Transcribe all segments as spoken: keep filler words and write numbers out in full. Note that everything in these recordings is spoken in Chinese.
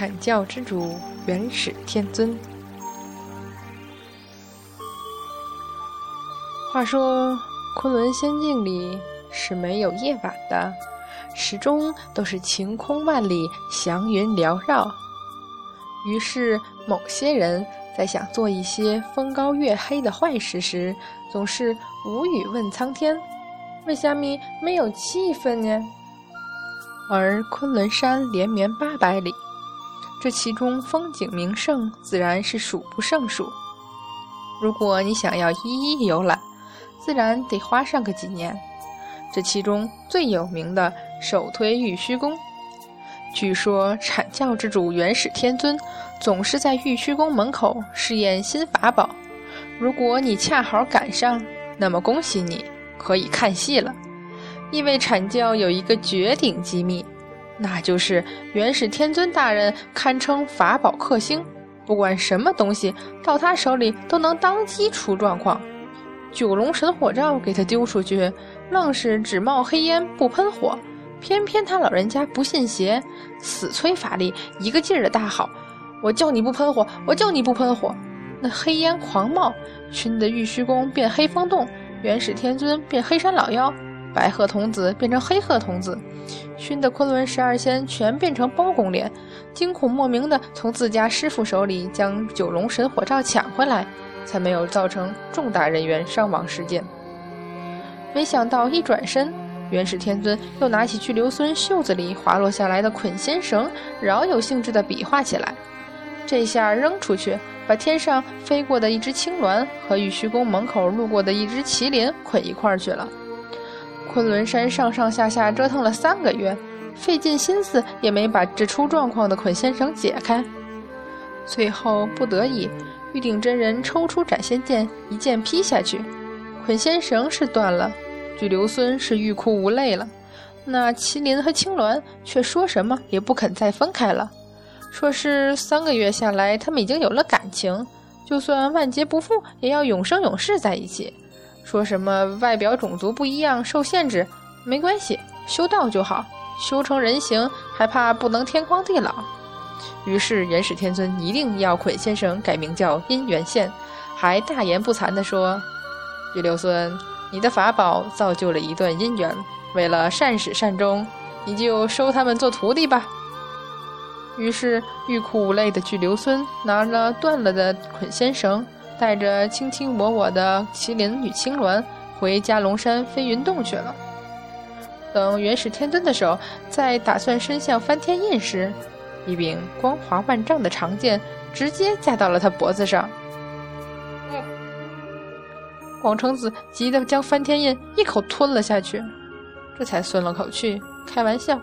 阐教之主元始天尊。话说昆仑仙境里是没有夜晚的，始终都是晴空万里，祥云缭绕。于是某些人在想做一些风高月黑的坏事时，总是无语问苍天，为什么没有气氛呢？而昆仑山连绵八百里，这其中风景名胜自然是数不胜数。如果你想要一一游览，自然得花上个几年。这其中最有名的首推玉虚宫，据说阐教之主元始天尊总是在玉虚宫门口试验新法宝，如果你恰好赶上，那么恭喜你，可以看戏了。因为阐教有一个绝顶机密，那就是元始天尊大人堪称法宝克星，不管什么东西到他手里都能当机出状况。九龙神火罩给他丢出去，愣是只冒黑烟不喷火，偏偏他老人家不信邪，死催法力，一个劲儿的大吼，我叫你不喷火，我叫你不喷火。那黑烟狂冒，熏得玉虚宫变黑风洞，元始天尊变黑山老妖，白鹤童子变成黑鹤童子，熏得昆仑十二仙全变成包公脸，惊恐莫名地从自家师父手里将九龙神火罩抢回来，才没有造成重大人员伤亡事件。没想到一转身，元始天尊又拿起去留孙袖子里滑落下来的捆仙绳，饶有兴致地比划起来。这下扔出去，把天上飞过的一只青鸾和玉虚宫门口路过的一只麒麟捆一块去了。昆仑山上上下下折腾了三个月，费尽心思也没把这出状况的捆仙绳解开。最后不得已，玉鼎真人抽出斩仙剑，一剑劈下去，捆仙绳是断了，巨留孙是欲哭无泪了，那麒麟和青鸾却说什么也不肯再分开了，说是三个月下来他们已经有了感情，就算万劫不复也要永生永世在一起。说什么外表种族不一样受限制，没关系，修道就好，修成人形还怕不能天荒地老。于是元始天尊一定要捆仙绳改名叫姻缘线，还大言不惭地说，巨留孙，你的法宝造就了一段姻缘，为了善始善终，你就收他们做徒弟吧。于是欲哭无泪的巨留孙拿了断了的捆仙绳，带着卿卿我我的麒麟与青鸾回家龙山飞云洞去了。等元始天尊的手在打算伸向翻天印时，一柄光滑万丈的长剑直接架到了他脖子上。嗯、广成子急得将翻天印一口吞了下去，这才松了口气，开玩笑。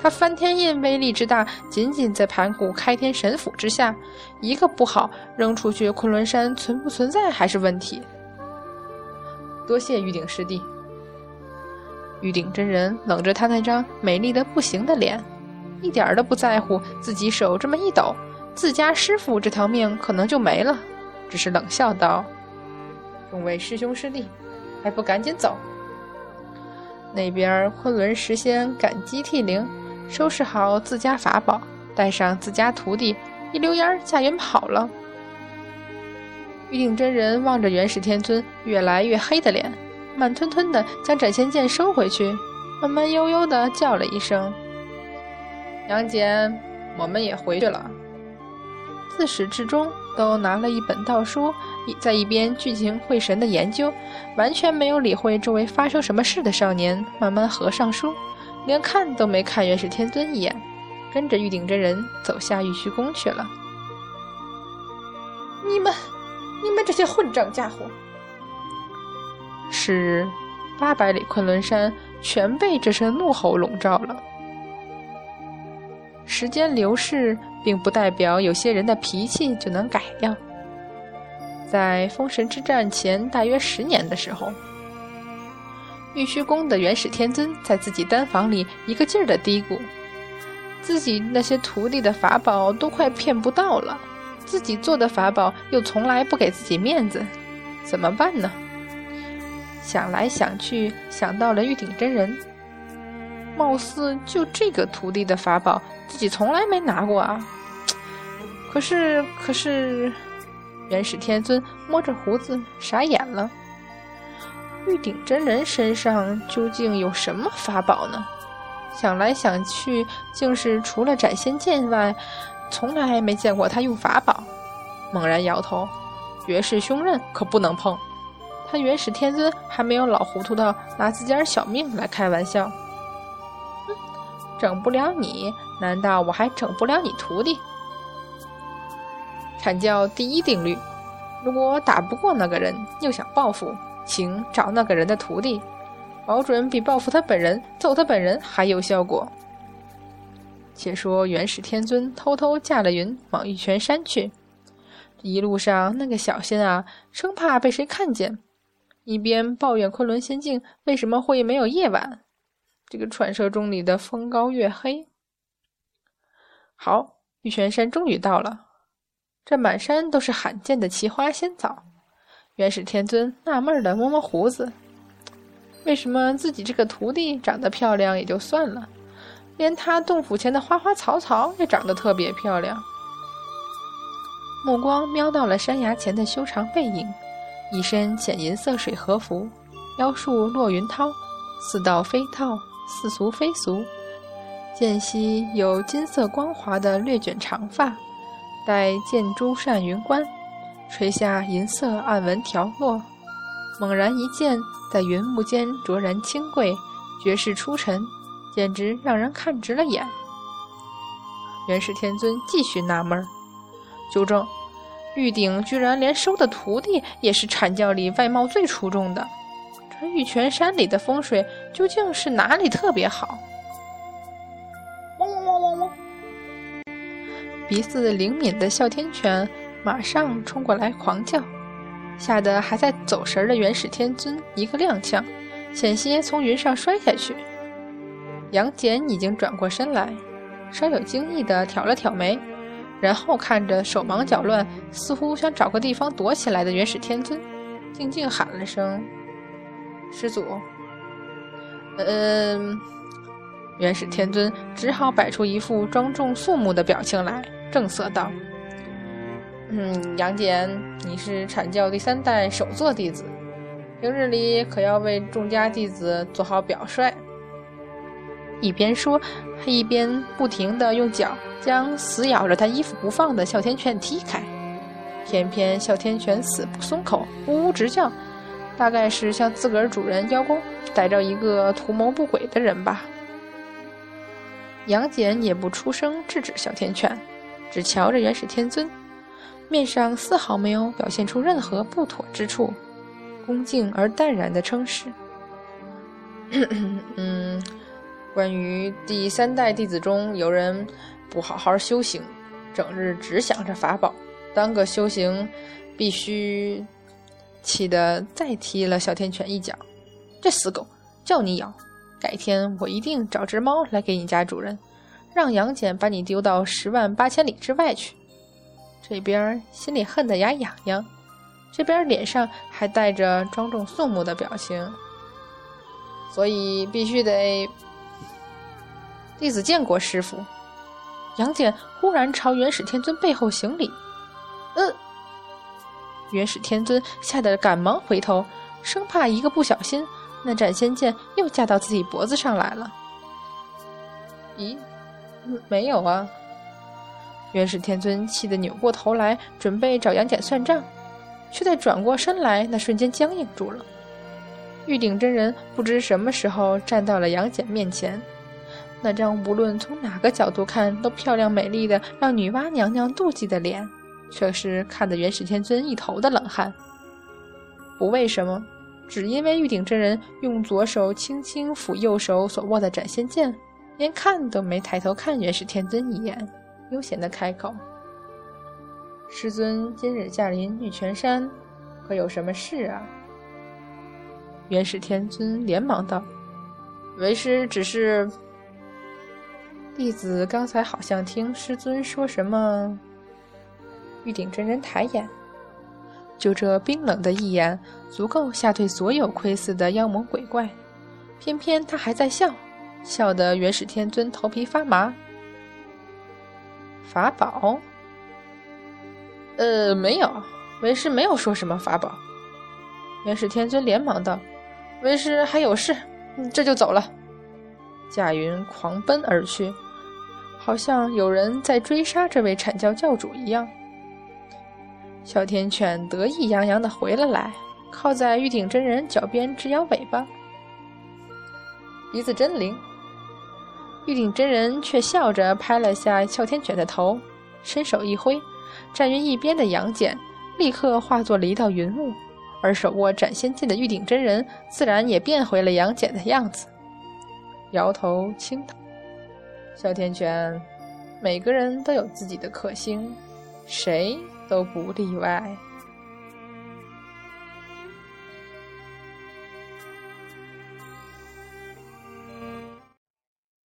他翻天印威力之大，仅仅在盘古开天神斧之下，一个不好扔出去，昆仑山存不存在还是问题。多谢玉鼎师弟。玉鼎真人冷着他那张美丽的不行的脸，一点都不在乎自己手这么一抖，自家师父这条命可能就没了，只是冷笑道，众位师兄师弟，还不赶紧走。那边昆仑十仙感激涕零，收拾好自家法宝，带上自家徒弟，一溜烟驾云跑了。玉鼎真人望着元始天尊越来越黑的脸，慢吞吞地将斩仙剑收回去，慢慢悠悠地叫了一声，杨戬，我们也回去了。自始至终都拿了一本道书，在一边聚精会神的研究，完全没有理会周围发生什么事的少年慢慢合上书，连看都没看元始天尊一眼，跟着玉鼎真人走下玉虚宫去了。你们你们这些混账家伙！是日，八百里昆仑山全被这声怒吼笼罩了。时间流逝并不代表有些人的脾气就能改掉。在封神之战前大约十年的时候，玉虚宫的元始天尊在自己丹房里一个劲儿的嘀咕，自己那些徒弟的法宝都快骗不到了，自己做的法宝又从来不给自己面子，怎么办呢？想来想去，想到了玉鼎真人。貌似就这个徒弟的法宝自己从来没拿过啊。可是可是元始天尊摸着胡子傻眼了，玉鼎真人身上究竟有什么法宝呢？想来想去，竟是除了斩仙剑外从来没见过他用法宝。猛然摇头，绝世凶刃可不能碰。他元始天尊还没有老糊涂到拿自己儿小命来开玩笑。嗯，整不了你，难道我还整不了你徒弟？阐教第一定律，如果打不过那个人又想报复，请找那个人的徒弟，保准比报复他本人、揍他本人还有效果。且说元始天尊偷偷驾了云往玉泉山去，一路上那个小仙啊，生怕被谁看见，一边抱怨昆仑仙境为什么会没有夜晚，这个传说中里的风高月黑。好，玉泉山终于到了，这满山都是罕见的奇花仙草。元始天尊纳闷地摸摸胡子，为什么自己这个徒弟长得漂亮也就算了，连他洞府前的花花草草也长得特别漂亮。目光瞄到了山崖前的修长背影，一身浅银色水和服，腰束落云绦，似道非道，似俗非俗，间隙有金色光滑的略卷长发，戴箭珠扇云冠，垂下银色暗纹条落，猛然一剑在云幕间卓然清贵，绝世出尘，简直让人看直了眼。元始天尊继续纳闷，纠正，玉鼎居然连收的徒弟也是阐教里外貌最出众的，这玉泉山里的风水究竟是哪里特别好？汪汪汪汪汪！鼻子灵敏的哮天犬马上冲过来狂叫，吓得还在走神的元始天尊一个踉跄，险些从云上摔下去。杨戬已经转过身来，稍有惊异地挑了挑眉，然后看着手忙脚乱，似乎想找个地方躲起来的元始天尊，静静喊了声：“师祖。”嗯，元始天尊只好摆出一副庄重肃穆的表情来，正色道：“嗯，杨戬，你是阐教第三代首座弟子，平日里可要为众家弟子做好表率。”一边说，他一边不停地用脚将死咬着他衣服不放的哮天犬踢开，偏偏哮天犬死不松口，呜呜直叫，大概是向自个儿主人邀功，逮着一个图谋不轨的人吧。杨戬也不出声制止哮天犬，只瞧着元始天尊，面上丝毫没有表现出任何不妥之处，恭敬而淡然地称是：“嗯。”关于第三代弟子中有人不好好修行，整日只想着法宝，单个修行必须……气得再踢了哮天犬一脚。这死狗，叫你咬！改天我一定找只猫来给你家主人，让杨戬把你丢到十万八千里之外去。这边心里恨得牙痒痒，这边脸上还带着庄重肃穆的表情，所以必须得……弟子见过师父。杨戬忽然朝元始天尊背后行礼。嗯，元始天尊吓得赶忙回头，生怕一个不小心，那斩仙剑又架到自己脖子上来了。咦，没有啊！元始天尊气得扭过头来，准备找杨戬算账，却在转过身来那瞬间僵硬住了。玉鼎真人不知什么时候站到了杨戬面前。那张无论从哪个角度看都漂亮美丽的让女娲娘娘妒忌的脸，却是看得元始天尊一头的冷汗。不为什么，只因为玉鼎真人用左手轻轻抚右手所握的斩仙剑，连看都没抬头看元始天尊一眼，悠闲地开口：“师尊今日驾临玉泉山，可有什么事啊？”元始天尊连忙道：“为师只是……弟子刚才好像听师尊说什么。”玉鼎真人抬眼，就这冰冷的一眼，足够吓退所有窥伺的妖魔鬼怪。偏偏他还在笑，笑得元始天尊头皮发麻。法宝？呃，没有，为师没有说什么法宝。元始天尊连忙道：“为师还有事，这就走了。”驾云狂奔而去，好像有人在追杀这位阐教教主一样。哮天犬得意洋洋地回了来，靠在玉鼎真人脚边直摇尾巴，鼻子真灵。玉鼎真人却笑着拍了下哮天犬的头，伸手一挥，战云一边的杨戬立刻化作了一道云雾，而手握斩仙剑的玉鼎真人自然也变回了杨戬的样子，摇头轻道：“哮天犬，每个人都有自己的克星，谁都不例外。”